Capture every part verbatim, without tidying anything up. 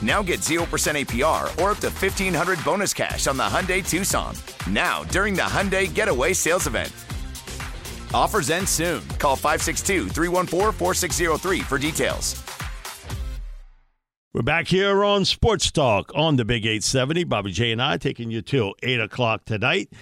Now get zero percent A P R or up to fifteen hundred dollars bonus cash on the Hyundai Tucson. Now, during the Hyundai Getaway Sales Event. Offers end soon. Call five six two, three one four, four six zero three for details. We're back here on Sports Talk on the Big eight seventy. Bobby J and I taking you till eight o'clock tonight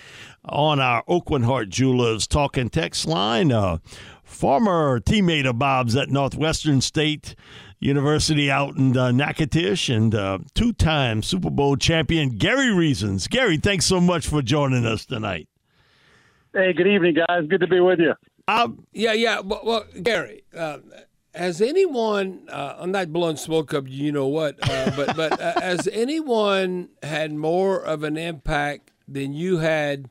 on our Oakland Heart Jewelers Talk and Text line. Uh, former teammate of Bob's at Northwestern State University out in uh, Natchitoches, and uh, two-time Super Bowl champion Gary Reasons. Gary, thanks so much for joining us tonight. Hey, good evening, guys. Good to be with you. Um, yeah, yeah. Well, well Gary, uh, has anyone? Uh, I'm not blowing smoke up. You know what? Uh, but but uh, has anyone had more of an impact than you had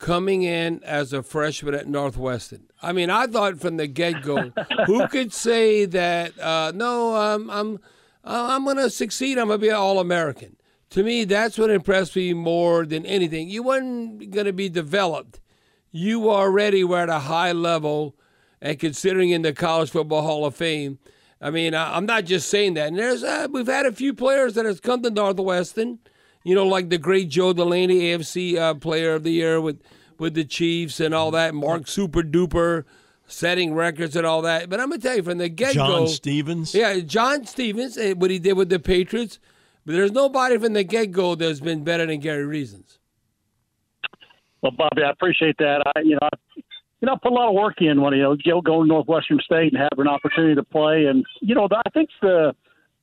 coming in as a freshman at Northwestern? I mean, I thought from the get-go, who could say that, uh, no, um, I'm I'm going to succeed, I'm going to be an All-American. To me, that's what impressed me more than anything. You weren't going to be developed. You already were at a high level, and considering in the College Football Hall of Fame, I mean, I, I'm not just saying that. And there's uh, we've had a few players that has come to Northwestern, you know, like the great Joe Delaney, A F C uh, Player of the Year with with the Chiefs and all that, Mark Super-Duper setting records and all that. But I'm going to tell you, from the get-go... John Stevens? Yeah, John Stevens, what he did with the Patriots. But there's nobody from the get-go that's been better than Gary Reasons. Well, Bobby, I appreciate that. I, you know, I, you know, I put a lot of work in when, you know, going to Northwestern State and having an opportunity to play. And, you know, I think the...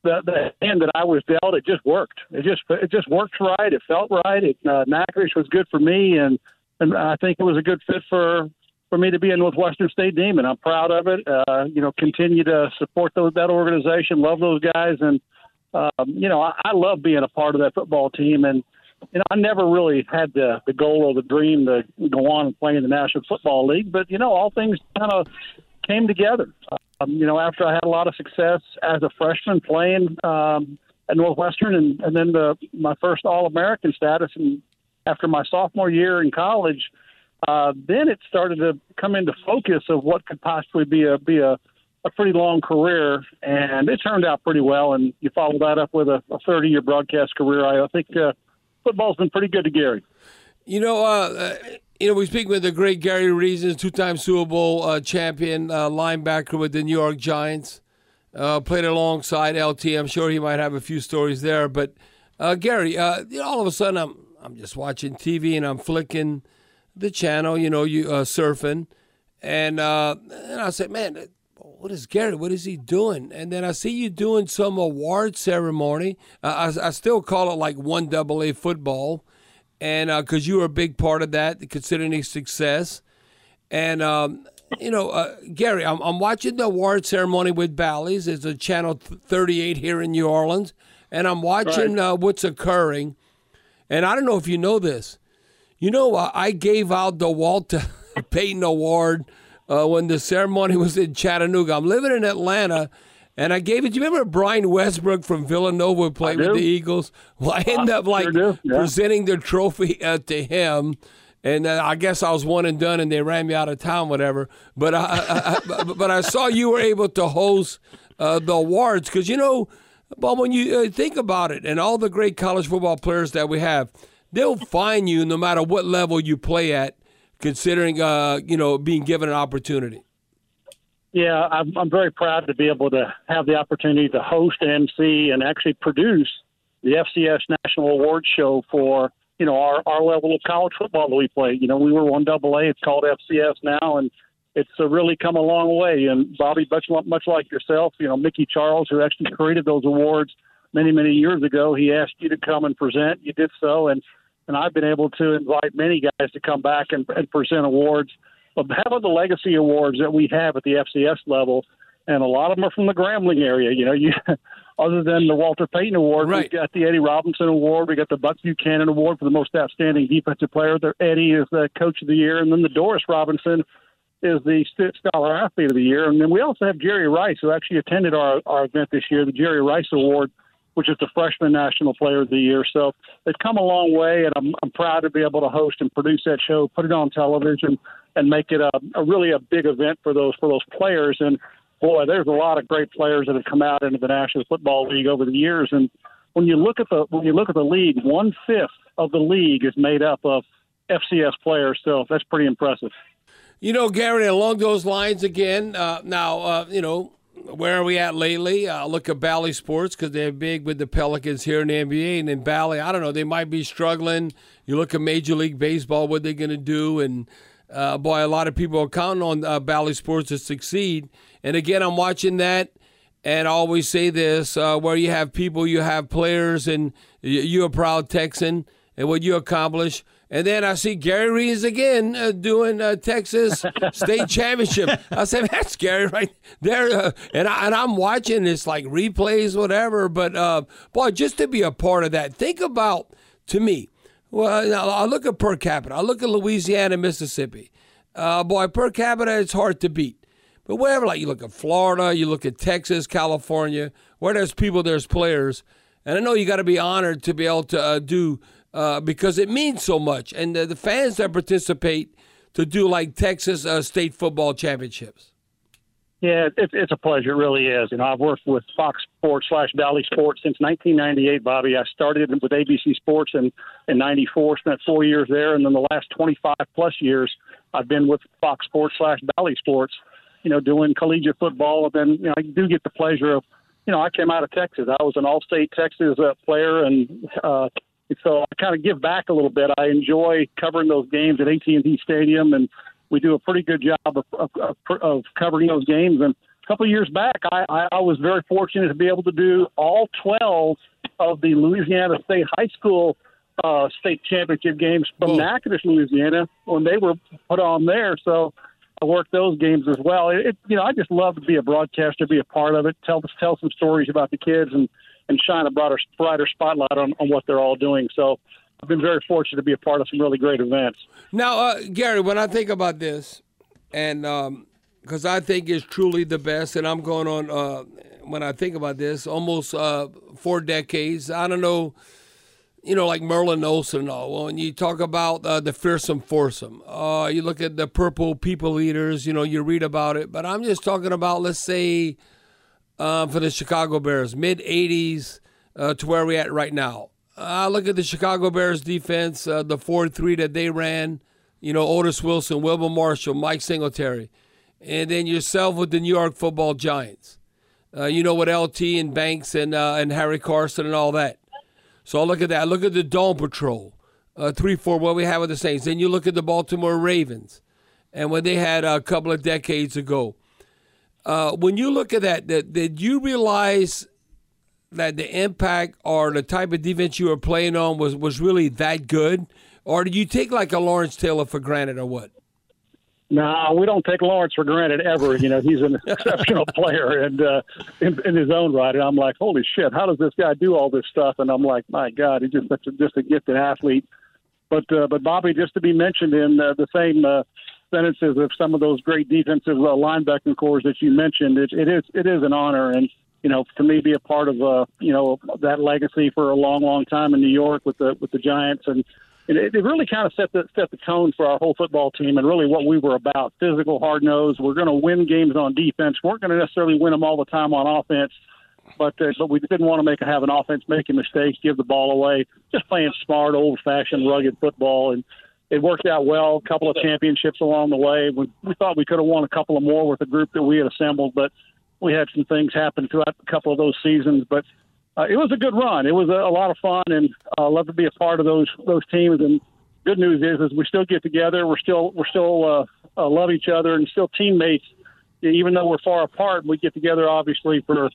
The, the hand that I was dealt, it just worked. It just it just worked right. It felt right. It, uh, Natchitoches was good for me, and, and I think it was a good fit for, for me to be a Northwestern State Demon. I'm proud of it. Uh, you know, continue to support those, that organization. Love those guys, and um, you know, I, I love being a part of that football team. And you know, I never really had the, the goal or the dream to go on and play in the National Football League, but you know, all things kind of came together. Um, you know, after I had a lot of success as a freshman playing um, at Northwestern, and, and then the, my first All-American status, and after my sophomore year in college, uh, then it started to come into focus of what could possibly be a be a, a pretty long career, and it turned out pretty well. And you followed that up with a, a thirty-year broadcast career. I, I think uh, football's been pretty good to Gary. You know. Uh, uh... You know, we speak with the great Gary Reasons, two-time Super Bowl uh, champion, uh, linebacker with the New York Giants, uh, played alongside L T. I'm sure he might have a few stories there. But, uh, Gary, uh, you know, all of a sudden I'm I'm just watching T V and I'm flicking the channel, you know, you uh, surfing. And, uh, and I said, man, what is Gary? What is he doing? And then I see you doing some award ceremony. Uh, I, I still call it like one double A football. And because uh, you were a big part of that, considering his success. And, um, you know, uh, Gary, I'm, I'm watching the award ceremony with Bally's. It's a Channel thirty-eight here in New Orleans. And I'm watching right. uh, what's occurring. And I don't know if you know this. You know, uh, I gave out the Walter Payton Award uh, when the ceremony was in Chattanooga. I'm living in Atlanta. And I gave it. Do you remember Brian Westbrook from Villanova played with the Eagles? Well, I ended up like sure yeah. presenting the trophy uh, to him, and uh, I guess I was one and done, and they ran me out of town, whatever. But I, I, I but I saw you were able to host uh, the awards because you know But when you think about it, and all the great college football players that we have, they'll find you no matter what level you play at, considering, uh, you know, being given an opportunity. Yeah, I'm, I'm very proud to be able to have the opportunity to host, M C, and actually produce the F C S National Awards Show for, you know, our, our level of college football that we play. You know, we were one double A. It's called F C S now, and it's uh, really come a long way. And, Bobby, much, much like yourself, you know, Mickey Charles, who actually created those awards many, many years ago, he asked you to come and present. You did so, and, and I've been able to invite many guys to come back and, and present awards. But having the legacy awards that we have at the F C S level, and a lot of them are from the Grambling area. You know, you other than the Walter Payton Award, right. We've got the Eddie Robinson Award. We got the Buck Buchanan Award for the most outstanding defensive player. There, Eddie is the Coach of the Year, and then the Doris Robinson is the Scholar Athlete of the Year. And then we also have Jerry Rice, who actually attended our, our event this year, the Jerry Rice Award, which is the Freshman National Player of the Year. So they've come a long way, and I'm, I'm proud to be able to host and produce that show, put it on television, and make it a, a really a big event for those for those players. And boy, there's a lot of great players that have come out into the National Football League over the years. And when you look at the when you look at the league, one fifth of the league is made up of F C S players. So that's pretty impressive. You know, Gary, along those lines again. Uh, now, uh, you know, where are we at lately? I uh, look at Bally Sports because they're big with the Pelicans here in the N B A, and then Bally, I don't know, they might be struggling. You look at Major League Baseball, what they're going to do, and. Uh, boy, a lot of people are counting on uh, Bally Sports to succeed. And again, I'm watching that, and I always say this, uh, where you have people, you have players, and you're a proud Texan and what you accomplish. And then I see Gary Reasons again uh, doing uh, Texas State Championship. I said, that's Gary right there. Uh, and, I, and I'm watching this, like replays, whatever. But, uh, boy, just to be a part of that, think about, to me, well, I look at per capita. I look at Louisiana, Mississippi. Uh, boy, per capita, it's hard to beat. But wherever, like you look at Florida, you look at Texas, California, where there's people, there's players. And I know you got to be honored to be able to uh, do uh, because it means so much. And the, the fans that participate to do like Texas uh, State Football Championships. Yeah, it, it's a pleasure. It really is. You know, I've worked with Fox Sports slash Bally Sports since nineteen ninety-eight, Bobby. I started with A B C Sports in, in ninety-four, spent four years there, and then the last twenty-five plus years, I've been with Fox Sports slash Bally Sports, you know, doing collegiate football. And then, you know, I do get the pleasure of, you know, I came out of Texas. I was an all-state Texas uh, player, and uh, so I kind of give back a little bit. I enjoy covering those games at A T and T Stadium, and we do a pretty good job of, of, of covering those games. And a couple of years back, I, I was very fortunate to be able to do all twelve of the Louisiana State High School uh, state championship games from Natchitoches, Louisiana, when they were put on there. So I worked those games as well. It, you know, I just love to be a broadcaster, be a part of it, tell tell some stories about the kids, and, and shine a broader, brighter spotlight on, on what they're all doing. So I've been very fortunate to be a part of some really great events. Now, uh, Gary, when I think about this, and because um, I think it's truly the best, and I'm going on, uh, when I think about this, almost uh, four decades. I don't know, you know, like Merlin Olsen and all. When you talk about uh, the fearsome foursome, uh, you look at the Purple People Eaters, you know, you read about it. But I'm just talking about, let's say, uh, for the Chicago Bears, mid-eighties uh, to where we're at right now. I uh, look at the Chicago Bears defense, uh, the four three that they ran, you know, Otis Wilson, Wilbur Marshall, Mike Singletary, and then yourself with the New York football Giants, uh, you know, with L T and Banks and uh, and Harry Carson and all that. So I look at that. I look at the Dawn Patrol, uh, three four, what we have with the Saints. Then you look at the Baltimore Ravens and what they had a couple of decades ago. Uh, when you look at that, that, that you realize – that the impact or the type of defense you were playing on was, was really that good? Or did you take like a Lawrence Taylor for granted or what? No, nah, we don't take Lawrence for granted ever. You know, he's an exceptional player and uh, in, in his own right. And I'm like, holy shit, how does this guy do all this stuff? And I'm like, my God, he's just such a, just a gifted athlete. But, uh, but Bobby, just to be mentioned in uh, the same uh, sentences of some of those great defensive uh, linebacking corps that you mentioned, it, it is it is an honor. And, you know, to me, be a part of, uh, you know, that legacy for a long, long time in New York with the with the Giants. And it, it really kind of set the, set the tone for our whole football team and really what we were about, physical, hard-nosed. We're going to win games on defense. We're not going to necessarily win them all the time on offense, But, uh, but we didn't want to make have an offense making mistakes, give the ball away, just playing smart, old-fashioned, rugged football. And it worked out well, a couple of championships along the way. We, we thought we could have won a couple of more with the group that we had assembled, but we had some things happen throughout a couple of those seasons. But uh, it was a good run. It was a, a lot of fun, and I uh, love to be a part of those those teams. And good news is, is we still get together. We're still we're still uh, uh, love each other and still teammates, even though we're far apart. We get together, obviously, for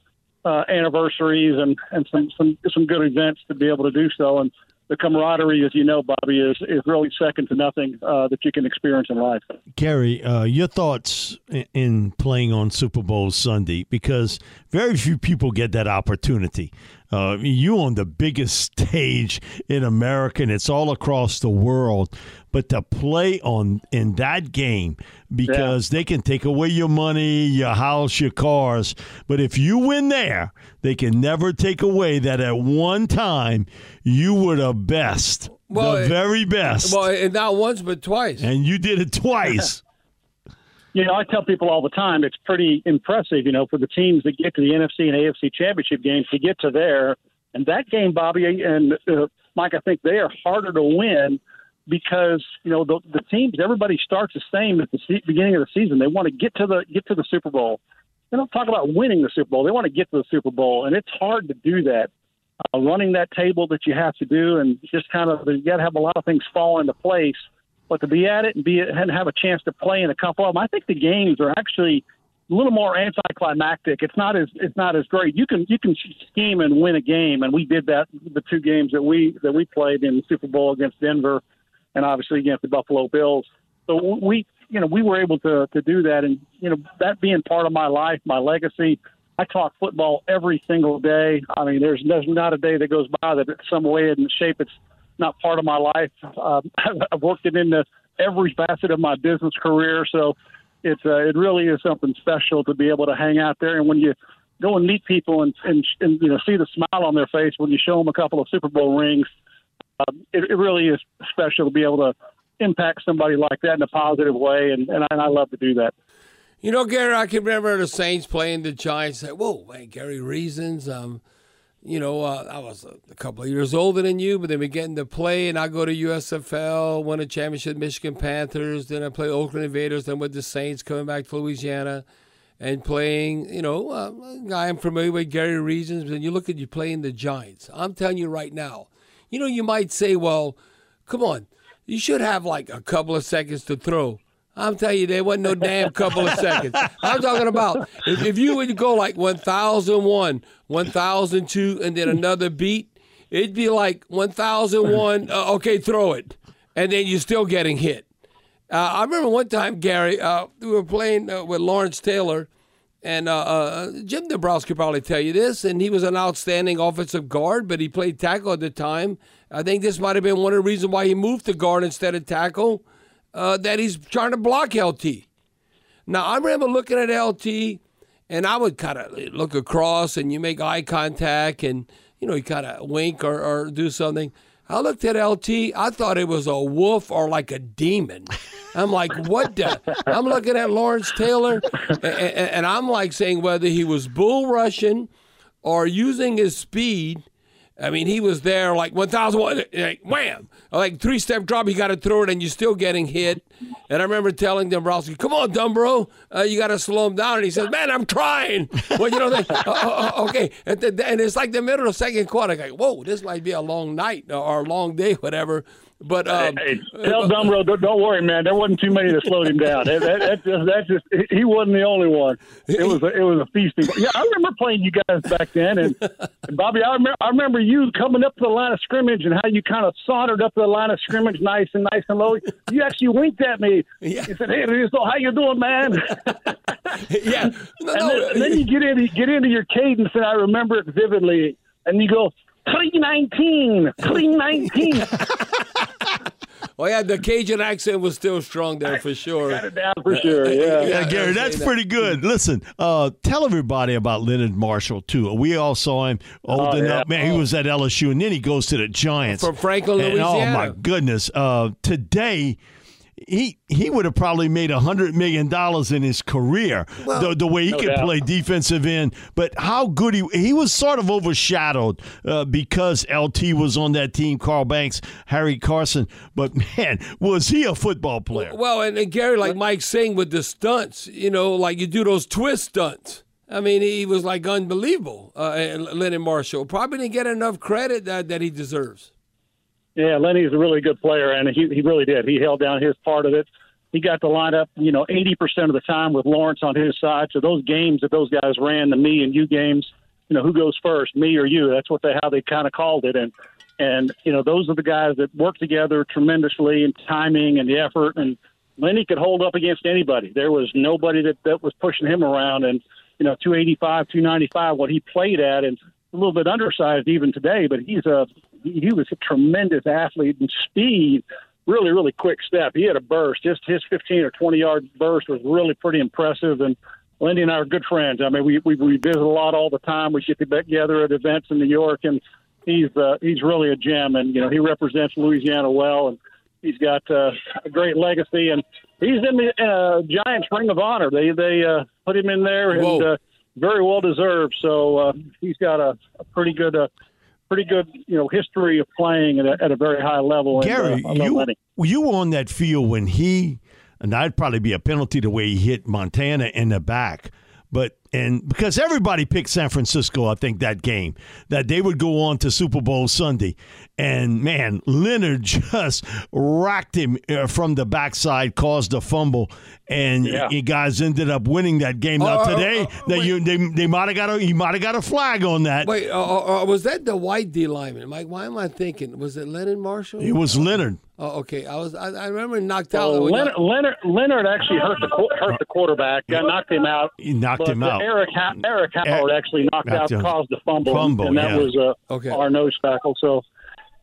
uh, anniversaries and, and some, some, some good events to be able to do so. And the camaraderie, as you know, Bobby, is, is really second to nothing uh, that you can experience in life. Gary, uh, your thoughts in playing on Super Bowl Sunday, because very few people get that opportunity. Uh, you on the biggest stage in America, and it's all across the world. But to play on in that game, because yeah. they can take away your money, your house, your cars. But if you win there, they can never take away that at one time you were the best, well, the it, very best. Well, and not once but twice. And you did it twice. You know, I tell people all the time, it's pretty impressive, you know, for the teams that get to the N F C and A F C championship games to get to there. And that game, Bobby and uh, Mike, I think they are harder to win. Because you know the, the teams, everybody starts the same at the se- beginning of the season. They want to get to the get to the Super Bowl. They don't talk about winning the Super Bowl. They want to get to the Super Bowl, and it's hard to do that. Uh, running that table that you have to do, and just kind of you got to have a lot of things fall into place. But to be at it and be and have a chance to play in a couple of them, I think the games are actually a little more anticlimactic. It's not as it's not as great. You can you can scheme and win a game, and we did that. The two games that we that we played in the Super Bowl against Denver. And obviously against the Buffalo Bills. So we, you know, we were able to, to do that. And, you know, that being part of my life, my legacy, I talk football every single day. I mean, there's, there's not a day that goes by that in some way and shape it's not part of my life. Uh, I've worked it into every facet of my business career. So it's uh, it really is something special to be able to hang out there. And when you go and meet people and, and, and you know, see the smile on their face when you show them a couple of Super Bowl rings, Uh, it, it really is special to be able to impact somebody like that in a positive way, and, and, I, and I love to do that. You know, Gary, I can remember the Saints playing the Giants. Say, whoa, man, Gary Reasons. Um, you know, uh, I was a couple of years older than you, but then we getting to play, and I go to U S F L, won a championship, Michigan Panthers, then I play Oakland Invaders, then with the Saints, coming back to Louisiana and playing, you know, uh, a guy I'm familiar with, Gary Reasons. But then you look at you playing the Giants. I'm telling you right now, you know, you might say, well, come on, you should have like a couple of seconds to throw. I'm telling you, there wasn't no damn couple of seconds. I'm talking about if, if you would go like one thousand one, one thousand two, and then another beat, it'd be like one thousand one, uh, okay, throw it. And then you're still getting hit. Uh, I remember one time, Gary, uh, we were playing uh, with Lawrence Taylor, and uh, uh, Jim Dombrowski could probably tell you this, and he was an outstanding offensive guard, but he played tackle at the time. I think this might have been one of the reasons why he moved to guard instead of tackle, uh, that he's trying to block L T. Now, I remember looking at L T, and I would kind of look across, and you make eye contact, and, you know, you kind of wink or, or do something. I looked at L T. I thought it was a wolf or like a demon. I'm like, what the? I'm looking at Lawrence Taylor, and, and, and I'm like saying whether he was bull rushing or using his speed. I mean, he was there like one thousand one, like, wham, like three-step drop. You got to throw it, and you're still getting hit. And I remember telling Dombrowski, come on, Dumbro, uh, you got to slow him down. And he says, man, I'm trying. Well, you know, they, uh, uh, okay. And, the, and it's like the middle of the second quarter. Like, whoa, this might be a long night or a long day, whatever. But um, hey, hey, tell Dumbro, don't, don't worry, man. There wasn't too many that slowed him down. That, that, that's just, that's just, he wasn't the only one. It was a, it was a feasting. Yeah, I remember playing you guys back then, and, and Bobby, I remember I remember you coming up to the line of scrimmage and how you kind of soldered up to the line of scrimmage, nice and nice and low. You actually winked at me. Yeah. You said, "Hey, so how you doing, man?" Yeah. No, and, no. Then, and then you get into get into your cadence, and I remember it vividly. And you go, three nineteen, three nineteen. Oh, yeah, the Cajun accent was still strong there for sure. Got it down for sure, yeah. Yeah, Gary, that's pretty good. Listen, uh, tell everybody about Leonard Marshall, too. We all saw him old oh, enough. Yeah. Man, he was at L S U, and then he goes to the Giants. From Franklin, Louisiana. And, oh, my goodness. Uh, today, he he would have probably made one hundred million dollars in his career, well, the, the way he no could doubt. play defensive end. But how good he – he was sort of overshadowed uh, because L T was on that team, Carl Banks, Harry Carson. But, man, was he a football player. Well, and, and Gary, like Mike's saying with the stunts, you know, like you do those twist stunts. I mean, he was like unbelievable, uh, and Leonard Marshall. Probably didn't get enough credit that, that he deserves. Yeah, Lenny's a really good player, and he, he really did. He held down his part of it. He got the lineup, you know, eighty percent of the time with Lawrence on his side. So those games that those guys ran, the me and you games, you know, who goes first, me or you, that's what they how they kind of called it. And, and you know, those are the guys that work together tremendously in timing and the effort. And Lenny could hold up against anybody. There was nobody that, that was pushing him around. And, you know, two eighty-five, two ninety-five, what he played at, and a little bit undersized even today, but he's a – he was a tremendous athlete in speed, really, really quick step. He had a burst. Just his fifteen or twenty-yard burst was really pretty impressive. And Lindy and I are good friends. I mean, we, we, we visit a lot all the time. We get together at events in New York, and he's uh, he's really a gem. And, you know, he represents Louisiana well, and he's got uh, a great legacy. And he's in the uh, Giants Ring of Honor. They they uh, put him in there, and uh, very well-deserved. So uh, he's got a, a pretty good uh, – pretty good, you know, history of playing at a, at a very high level. Gary, and, uh, you, you were on that field when he, and that'd probably be a penalty the way he hit Montana in the back, but and because everybody picked San Francisco, I think that game that they would go on to Super Bowl Sunday, and man, Leonard just racked him from the backside, caused a fumble, and yeah. you guys ended up winning that game. Uh, now today, uh, uh, that you they, they might have got a you might have got a flag on that. Wait, uh, uh, was that the white D lineman, Mike? Why am I thinking? Was it Leonard Marshall? It was Leonard. Oh, okay. I was I, I remember knocked out. Uh, Leonard, Leonard Leonard actually hurt the hurt the quarterback. Got knocked him out. He knocked him out. Eric, ha- Eric Howard actually knocked out, caused a fumble, fumble and that yeah. was uh, okay. our nose tackle. So,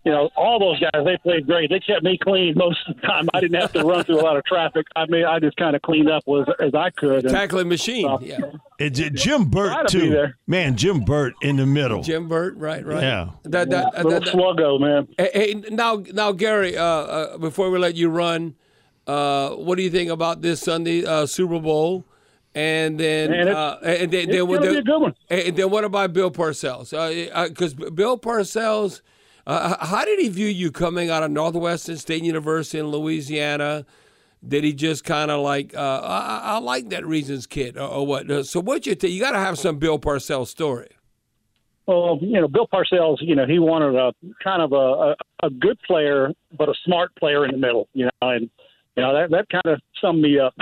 you know, all those guys, they played great. They kept me clean most of the time. I didn't have to run through a lot of traffic. I mean, I just kind of cleaned up as, as I could. And, tackling machine, uh, yeah. It's uh, Jim Burt, too. Man, Jim Burt in the middle. Jim Burt, right, right. Yeah. That, that, yeah that, little that, sluggo, man. Hey, hey now, now, Gary, uh, uh, before we let you run, uh, what do you think about this Sunday uh, Super Bowl? And then, Man, uh, and then, then, then, a good one. And then, what about Bill Parcells? Because uh, uh, Bill Parcells, uh, how did he view you coming out of Northwestern State University in Louisiana? Did he just kind of like, uh, I-, I like that Reasons kid, or, or what? Uh, so, what you think? You got to have some Bill Parcells story. Well, you know, Bill Parcells, you know, he wanted a kind of a, a, a good player, but a smart player in the middle, you know, and. You know, that, that kind of summed me up.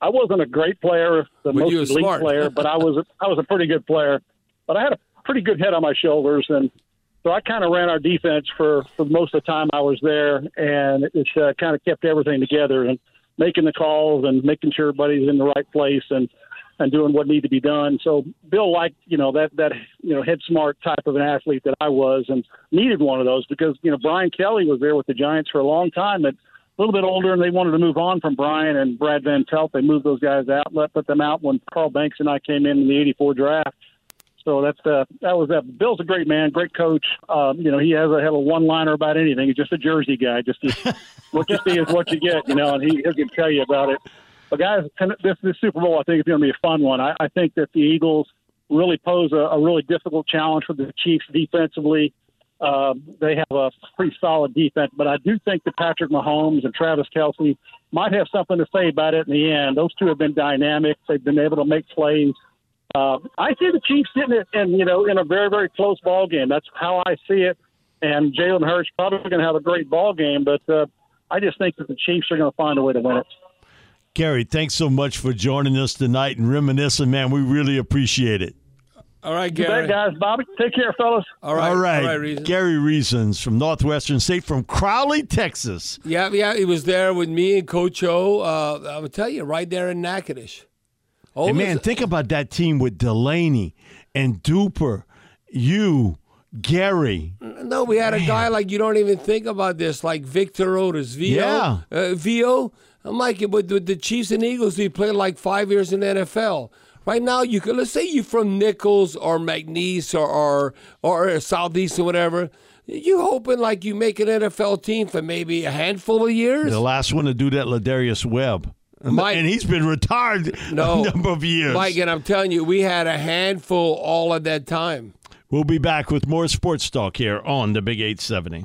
I wasn't a great player, the well, most elite player, but I was a, I was a pretty good player. But I had a pretty good head on my shoulders, and so I kind of ran our defense for, for most of the time I was there, and it uh, kind of kept everything together and making the calls and making sure everybody's in the right place and, and doing what needed to be done. So Bill liked, you know, that, that you know, head smart type of an athlete that I was, and needed one of those because, you know, Brian Kelly was there with the Giants for a long time that, a little bit older, and they wanted to move on from Brian and Brad Van Pelt. They moved those guys out, let put them out when Carl Banks and I came in in the eighty-four draft. So that's uh, that was that. Bill's a great man, great coach. Um, you know, he has a hell of a one-liner about anything. He's just a Jersey guy. Just what you see is what you get, you know, and he, he can tell you about it. But, guys, this, this Super Bowl, I think, is going to be a fun one. I, I think that the Eagles really pose a, a really difficult challenge for the Chiefs defensively. Uh, they have a pretty solid defense, but I do think that Patrick Mahomes and Travis Kelce might have something to say about it in the end. Those two have been dynamic. They've been able to make plays. Uh, I see the Chiefs getting it, and you know, in a very, very close ball game. That's how I see it. And Jalen Hurts probably going to have a great ball game, but uh, I just think that the Chiefs are going to find a way to win it. Gary, thanks so much for joining us tonight and reminiscing, man. We really appreciate it. All right, Gary. You bet, guys. Bobby, take care, fellas. All right. All right. All right Reasons. Gary Reasons from Northwestern State, from Crowley, Texas. Yeah, yeah. He was there with me and Coach O. Uh, I would tell you, right there in Natchitoches. Oh, hey, man, think about that team with Delaney and Duper, you, Gary. No, we had man. a guy like you don't even think about this, like Victor Otis, V O. Yeah. Uh, V O. I'm like, with, with the Chiefs and Eagles, he played like five years in the N F L. Right now, you could, let's say you're from Nichols or McNeese or, or or Southeast or whatever. you hoping like you make an N F L team for maybe a handful of years. The last one to do that, Ladarius Webb. Mike, and he's been retired no, a number of years. Mike, and I'm telling you, we had a handful all at that time. We'll be back with more sports talk here on the Big eight seventy.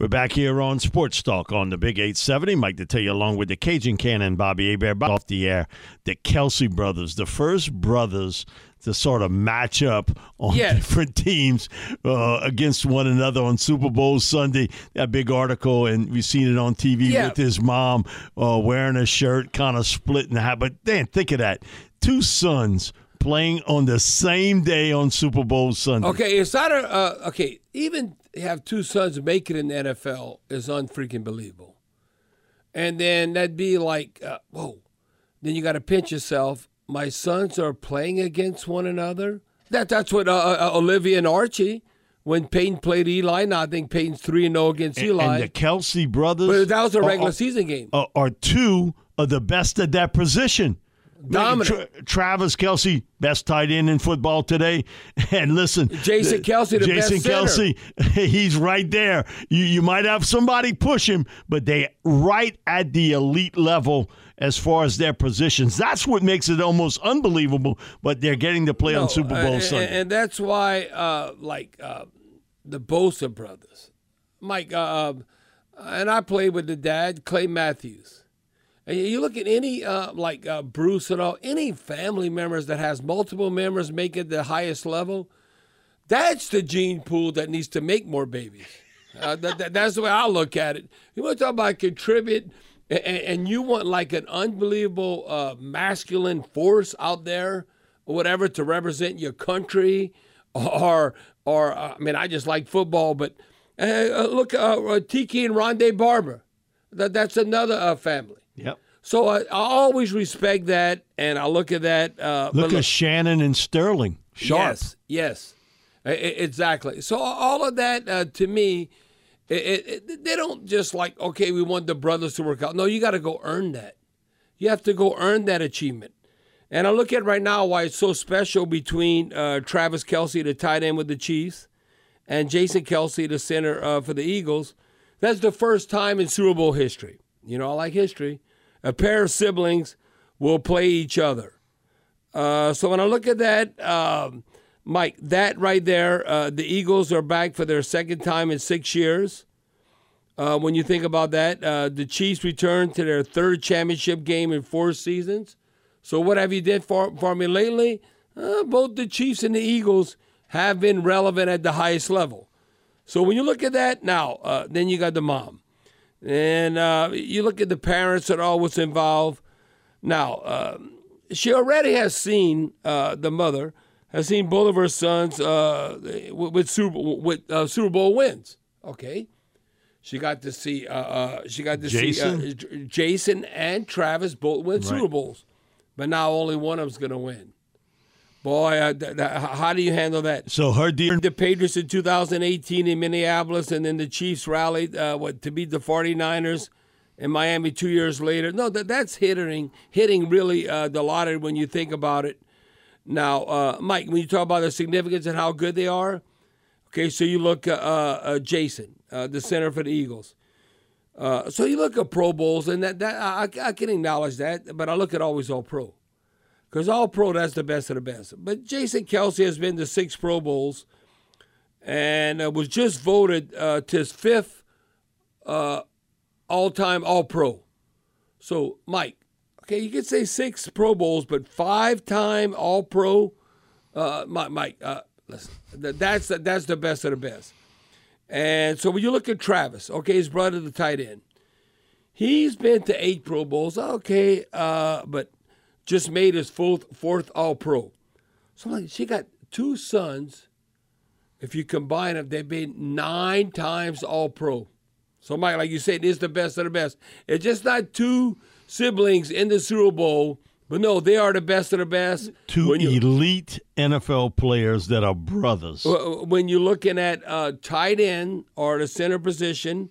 We're back here on Sports Talk on the Big eight seventy. Mike to tell you, along with the Cajun Cannon, Bobby Hebert, off the air, the Kelce brothers, the first brothers to sort of match up on yes. different teams uh, against one another on Super Bowl Sunday. That big article, and we've seen it on T V yeah. with his mom uh, wearing a shirt, kind of splitting the hat. But, Dan, think of that. Two sons playing on the same day on Super Bowl Sunday. Okay, it's not a uh, – okay, even have two sons make it in the N F L is unfreaking believable. And then that'd be like, uh, whoa. Then you got to pinch yourself. My sons are playing against one another. That that's what uh, uh, Olivia and Archie, when Peyton played Eli. Now I think Peyton's three and zero against and, Eli. And the Kelce brothers. But that was a regular are, season game. Are, are two of the best at that position. Dominant. Tra- Travis Kelce, best tight end in football today. And listen, Jason Kelce, the Jason best Kelce, center. He's right there. You you might have somebody push him, but they right at the elite level as far as their positions. That's what makes it almost unbelievable, but they're getting to play no, on Super Bowl uh, Sunday. And, and that's why, uh, like, uh, the Bosa brothers. Mike, uh, and I played with the dad, Clay Matthews. And you look at any, uh, like, uh, Bruce and all, any family members that has multiple members make it the highest level, that's the gene pool that needs to make more babies. Uh, that, that, that's the way I look at it. You want to talk about contribute, and you want like an unbelievable uh, masculine force out there or whatever to represent your country or, or uh, I mean, I just like football, but uh, look, uh, Tiki and Ronde Barber, that, that's another uh, family. Yep. So I, I always respect that, and I look at that. Uh, look at look, Shannon and Sterling. Sharp. Yes, yes, I, I, exactly. So all of that uh, to me, It, it, they don't just like, okay, we want the brothers to work out. No, you got to go earn that. You have to go earn that achievement. And I look at right now why it's so special between uh, Travis Kelce, the tight end with the Chiefs, and Jason Kelce, the center uh, for the Eagles. That's the first time in Super Bowl history. You know, I like history. A pair of siblings will play each other. Uh, so when I look at that, um, Mike, that right there, uh, the Eagles are back for their second time in six years. Uh, when you think about that, uh, the Chiefs returned to their third championship game in four seasons. So what have you did for, for me lately? Uh, both the Chiefs and the Eagles have been relevant at the highest level. So when you look at that now, uh, then you got the mom. And uh, you look at the parents and all what's involved. Now, uh, she already has seen, uh, the mother, has seen both of her sons uh, with, with, Super, with uh, Super Bowl wins. Okay. She got to see uh, uh, she got to Jason? see uh, Jason and Travis both win right. Super Bowls. But now only one of them's going to win. Boy, uh, th- th- how do you handle that? So her dear, the Patriots in two thousand eighteen in Minneapolis, and then the Chiefs rallied uh, what to beat the 49ers in Miami two years later. No, that that's hitting hitting really uh, the lottery when you think about it. Now, uh, Mike, when you talk about the significance and how good they are, okay, so you look uh, uh, Jason, uh, the center for the Eagles. Uh, so you look at Pro Bowls, and that that I, I can acknowledge that, but I look at always All Pro. Because all pro, that's the best of the best. But Jason Kelce has been to six Pro Bowls and uh, was just voted uh, to his fifth uh, all-time All-Pro. So, Mike, okay, you could say six Pro Bowls, but five-time All-Pro, uh, Mike, uh, listen, that's the, that's the best of the best. And so when you look at Travis, okay, his brother, the tight end, he's been to eight Pro Bowls, okay, uh, but just made his fourth, fourth All-Pro. So like, she got two sons. If you combine them, they've been nine times All-Pro. So, Mike, like you said, it's the best of the best. It's just not two siblings in the Super Bowl, but no, they are the best of the best. Two you, elite N F L players that are brothers. When you're looking at uh, tight end or the center position,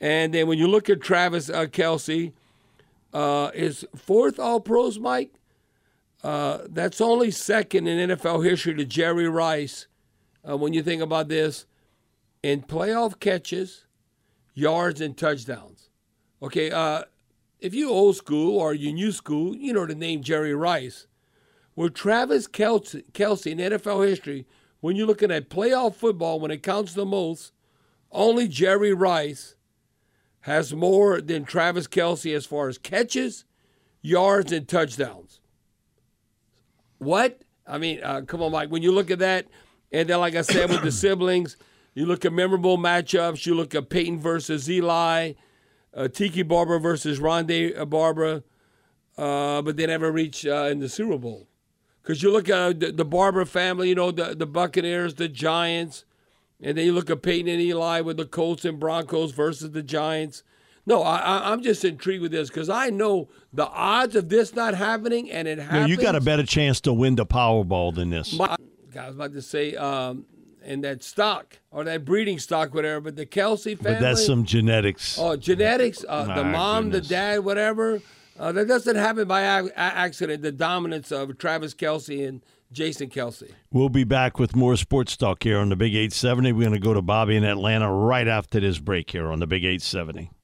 and then when you look at Travis uh, Kelce, Uh, is fourth All-Pros, Mike. Uh, that's only second in N F L history to Jerry Rice. Uh, when you think about this, in playoff catches, yards, and touchdowns. Okay, uh, if you old school or you new school, you know the name Jerry Rice. Well, Travis Kelce, Kelce in N F L history, when you're looking at playoff football, when it counts the most, only Jerry Rice has more than Travis Kelce as far as catches, yards, and touchdowns. What? I mean, uh, come on, Mike. When you look at that, and then like I said with the siblings, you look at memorable matchups. You look at Peyton versus Eli, uh, Tiki Barber versus Ronde Barber, uh, but they never reach uh, in the Super Bowl. Because you look at the, the Barber family, you know, the, the Buccaneers, the Giants, and then you look at Peyton and Eli with the Colts and Broncos versus the Giants. No, I, I, I'm just intrigued with this because I know the odds of this not happening, and it happens. No, you got a better chance to win the Powerball than this. My, I was about to say, um, and that stock or that breeding stock, whatever, but the Kelce family. But that's some genetics. Oh, genetics, uh, the mom, goodness. The dad, whatever. Uh, that doesn't happen by accident, the dominance of Travis Kelce and Jason Kelce. We'll be back with more sports talk here on the Big eight seventy. We're going to go to Bobby in Atlanta right after this break here on the Big eight seventy.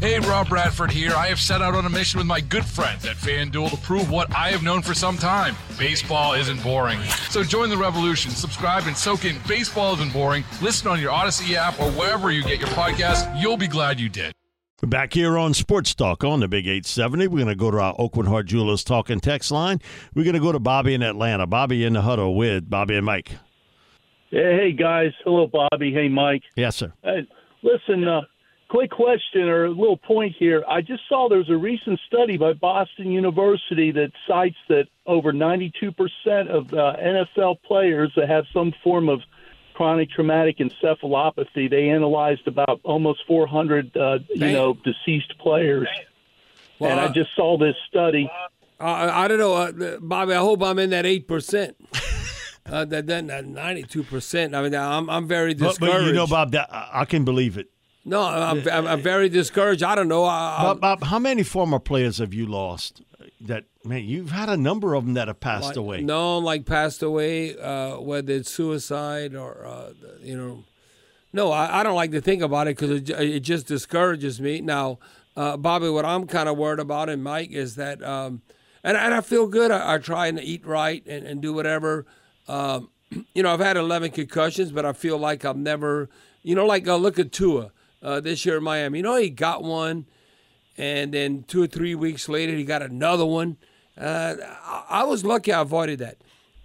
Hey, Rob Bradford here. I have set out on a mission with my good friends at FanDuel to prove what I have known for some time. Baseball isn't boring. So join the revolution. Subscribe and soak in Baseball Isn't Boring. Listen on your Odyssey app or wherever you get your podcast. You'll be glad you did. We're back here on Sports Talk on the Big eight seventy. We're going to go to our Oakland Heart Jewelers Talk and Text line. We're going to go to Bobby in Atlanta. Bobby in the huddle with Bobby and Mike. Hey, guys. Hello, Bobby. Hey, Mike. Yes, sir. Hey, listen, uh, quick question or a little point here. I just saw there's a recent study by Boston University that cites that over ninety-two percent of uh, N F L players that have some form of chronic traumatic encephalopathy, they analyzed about almost four hundred, uh, you know, deceased players. Well, and I, I just saw this study. I, I don't know, uh, Bobby, I hope I'm in that eight percent. uh, that, that ninety-two percent. I mean, I'm, I'm very discouraged. But, but you know, Bob, that, I can believe it. No, I'm, I'm very discouraged. I don't know. I, Bob, Bob, how many former players have you lost? That man, you've had a number of them that have passed like, away. No, like passed away, uh, whether it's suicide or uh, you know, No, I, I don't like to think about it because it, it just discourages me. Now, uh, Bobby, what I'm kind of worried about, and Mike, is that um, – and, and I feel good. I, I try and eat right and, and do whatever. Um, you know, I've had eleven concussions, but I feel like I've never – you know, like uh, look at Tua uh, this year in Miami. You know, he got one, and then two or three weeks later he got another one. Uh, I, I was lucky I avoided that.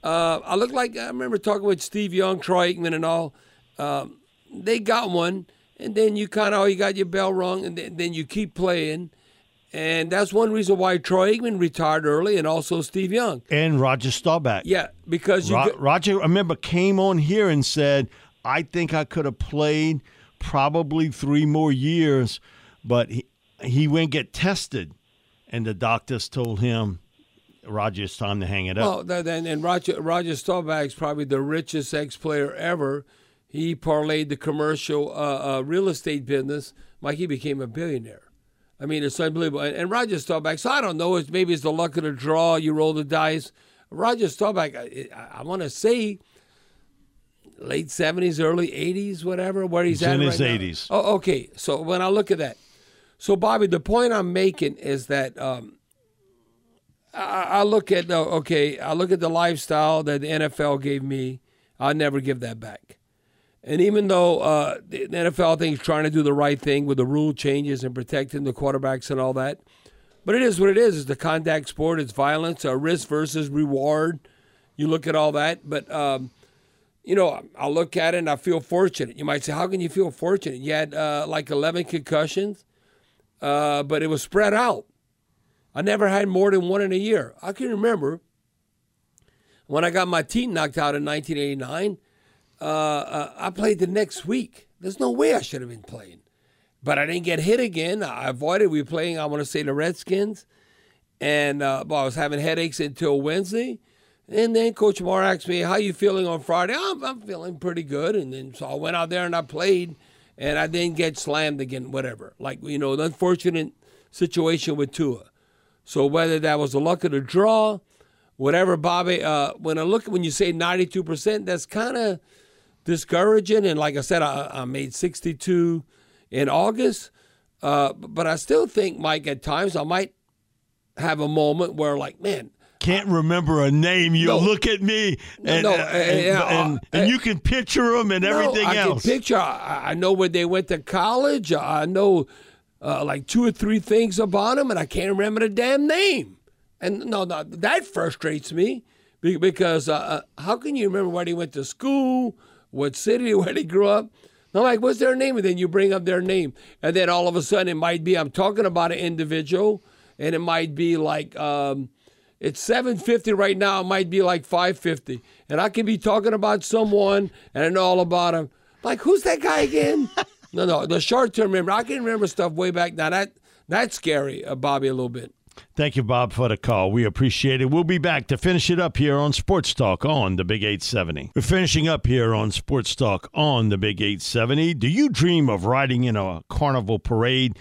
Uh, I look like – I remember talking with Steve Young, Troy Aikman and all um, – they got one, and then you kind of, oh, you got your bell rung, and then, then you keep playing. And that's one reason why Troy Aikman retired early, and also Steve Young. And Roger Staubach. Yeah, because you Ro- go- Roger, I remember, came on here and said, I think I could have played probably three more years, but he, he went get tested, and the doctors told him, Roger, it's time to hang it up. Well, and, and Roger, Roger Staubach's probably the richest ex-player ever. He parlayed the commercial uh, uh, real estate business. Mike, he became a billionaire. I mean, it's unbelievable. And, and Roger Staubach, so I don't know, it's, maybe it's the luck of the draw, you roll the dice. Roger Staubach, I, I, I want to say late seventies, early eighties, whatever, where he's, he's at in right his eighties. Now. Oh, okay, so when I look at that. So, Bobby, the point I'm making is that um, I, I look at uh, okay, I look at the lifestyle that the N F L gave me. I'll never give that back. And even though uh, the N F L, I think, is trying to do the right thing with the rule changes and protecting the quarterbacks and all that, but it is what it is. It's the contact sport. It's violence, uh, risk versus reward. You look at all that. But, um, you know, I look at it and I feel fortunate. You might say, how can you feel fortunate? You had uh, like eleven concussions, uh, but it was spread out. I never had more than one in a year. I can remember when I got my teeth knocked out in nineteen eighty-nine, Uh, uh, I played the next week. There's no way I should have been playing. But I didn't get hit again. I avoided. We were playing, I want to say, the Redskins. And uh, well, I was having headaches until Wednesday. And then Coach Moore asked me, how you feeling on Friday? I'm, I'm feeling pretty good. And then so I went out there and I played. And I didn't get slammed again, whatever. Like, you know, an unfortunate situation with Tua. So whether that was the luck of the draw, whatever, Bobby, uh, when I look, when you say ninety-two percent, that's kind of – discouraging, and like I said, I, I made sixty-two in August, uh, but I still think, Mike, at times I might have a moment where, like, man, can't I, remember a name. You no, look at me, and no, uh, and, uh, and, uh, and you can picture them and no, everything I else. I can picture. I, I know where they went to college. I know uh, like two or three things about them, and I can't remember the damn name. And no, no, that frustrates me because uh, how can you remember where they went to school? What city, where they grew up? And I'm like, what's their name? And then you bring up their name. And then all of a sudden it might be, I'm talking about an individual, and it might be like, um, it's seven fifty right now, it might be like five fifty. And I could be talking about someone, and I know all about him. Like, who's that guy again? no, no, the short-term memory. I can remember stuff way back. Now, that that's scary, uh, Bobby, a little bit. Thank you, Bob, for the call. We appreciate it. We'll be back to finish it up here on Sports Talk on the Big eight seventy. We're finishing up here on Sports Talk on the Big eight seventy. Do you dream of riding in a carnival parade?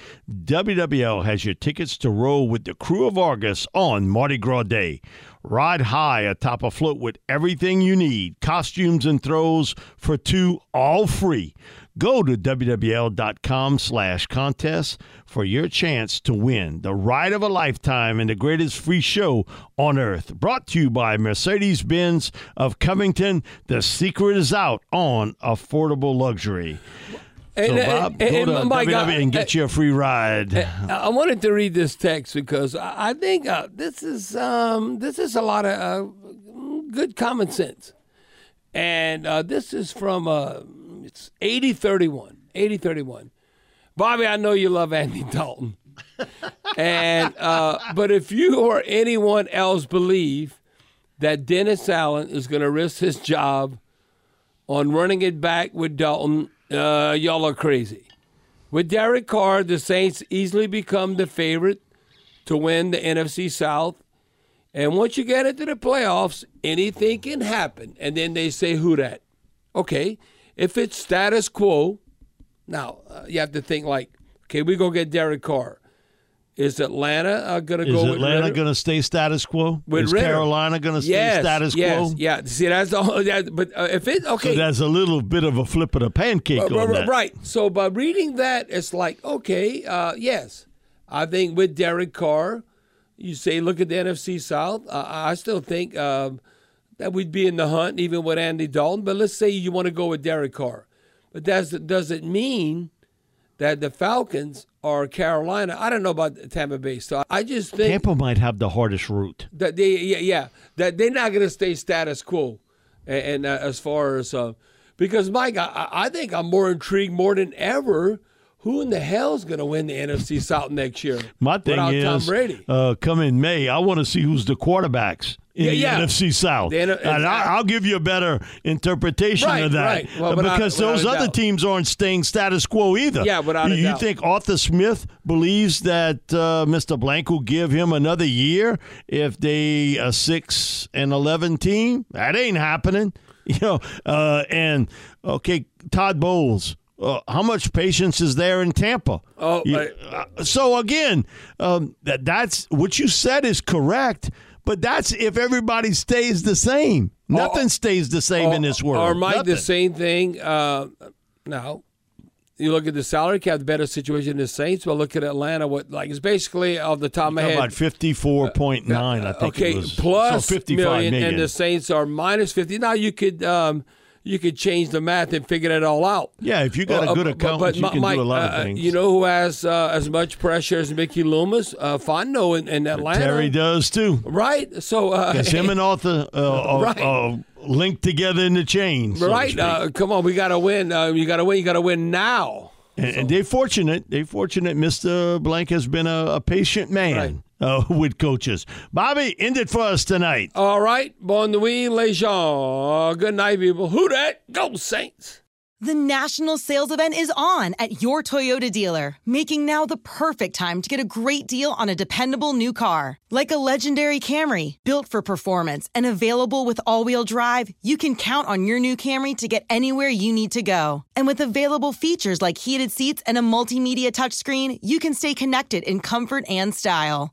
W W L has your tickets to roll with the crew of Argus on Mardi Gras Day. Ride high atop a float with everything you need. Costumes and throws for two, all free. Go to W W L dot com slash contest for your chance to win the ride of a lifetime and the greatest free show on earth. Brought to you by Mercedes-Benz of Covington. The secret is out on affordable luxury. And, so, Bob, and, and, go to and my W W L God, and get and, you a free ride. I wanted to read this text because I think uh, this is um, this is a lot of uh, good common sense. And uh, this is from... Uh, It's eighty thirty-one. eighty thirty-one. Bobby, I know you love Andy Dalton. and uh, But if you or anyone else believe that Dennis Allen is going to risk his job on running it back with Dalton, uh, y'all are crazy. With Derek Carr, the Saints easily become the favorite to win the N F C South. And once you get into the playoffs, anything can happen. And then they say, who dat? Okay. If it's status quo, now uh, you have to think like, okay, we go get Derek Carr. Is Atlanta uh, going to go? Is Atlanta going to stay status quo? With Is Ritter? Carolina going to stay yes, status yes, quo? Yes, yeah. See, that's the whole. That, but uh, if it okay, so that's a little bit of a flip of a pancake uh, on right, that. Right. So by reading that, it's like okay, uh, yes, I think with Derek Carr, you say look at the N F C South. Uh, I still think uh, that we'd be in the hunt even with Andy Dalton. But let's say you want to go with Derek Carr, but that's, does it mean that the Falcons or Carolina? I don't know about Tampa Bay. So I just think Tampa might have the hardest route. That they, yeah, yeah, that they're not going to stay status quo, and, and uh, as far as uh, because Mike, I, I think I'm more intrigued more than ever. Who in the hell's going to win the N F C South next year? My thing is, Tom Brady? Uh, come in May, I want to see who's the quarterbacks in yeah, the yeah. N F C South. The N- and exactly. I, I'll give you a better interpretation right, of that right. well, because I, those other doubt. teams aren't staying status quo either. Yeah, without you, a doubt. You think Arthur Smith believes that uh, Mister Blank will give him another year if they a six and eleven team? That ain't happening. You know, uh, and, okay, Todd Bowles. Uh, how much patience is there in Tampa? Oh, you, I, uh, so again, um, that, that's what you said is correct, but that's if everybody stays the same. Nothing or, stays the same or, in this world. Or Mike, Nothing. the same thing. Uh, no, you look at the salary cap, better situation in the Saints. But look at Atlanta. What like it's basically off the top of my head about fifty-four point uh, nine. Uh, I think okay, it was, plus so fifty-five million, million, and the Saints are minus fifty. Now you could. Um, You could change the math and figure it all out. Yeah, if you got a good accountant, uh, you can Mike, do a lot of uh, things. You know who has uh, as much pressure as Mickey Loomis? Uh, Fondo in, in Atlanta. Terry does too. Right. So uh, because him and Arthur uh, right. are, are linked together in the chain. So right. Uh, come on, we got to win. Uh, you got to win. You got to win now. And, so. and they're fortunate. They're fortunate. Mister Blank has been a, a patient man. Right. Uh, with coaches. Bobby, end it for us tonight. All right. Bonne nuit, les gens. Good night, people. Who dat? Go Saints. The national sales event is on at your Toyota dealer, making now the perfect time to get a great deal on a dependable new car. Like a legendary Camry, built for performance and available with all-wheel drive, you can count on your new Camry to get anywhere you need to go. And with available features like heated seats and a multimedia touchscreen, you can stay connected in comfort and style.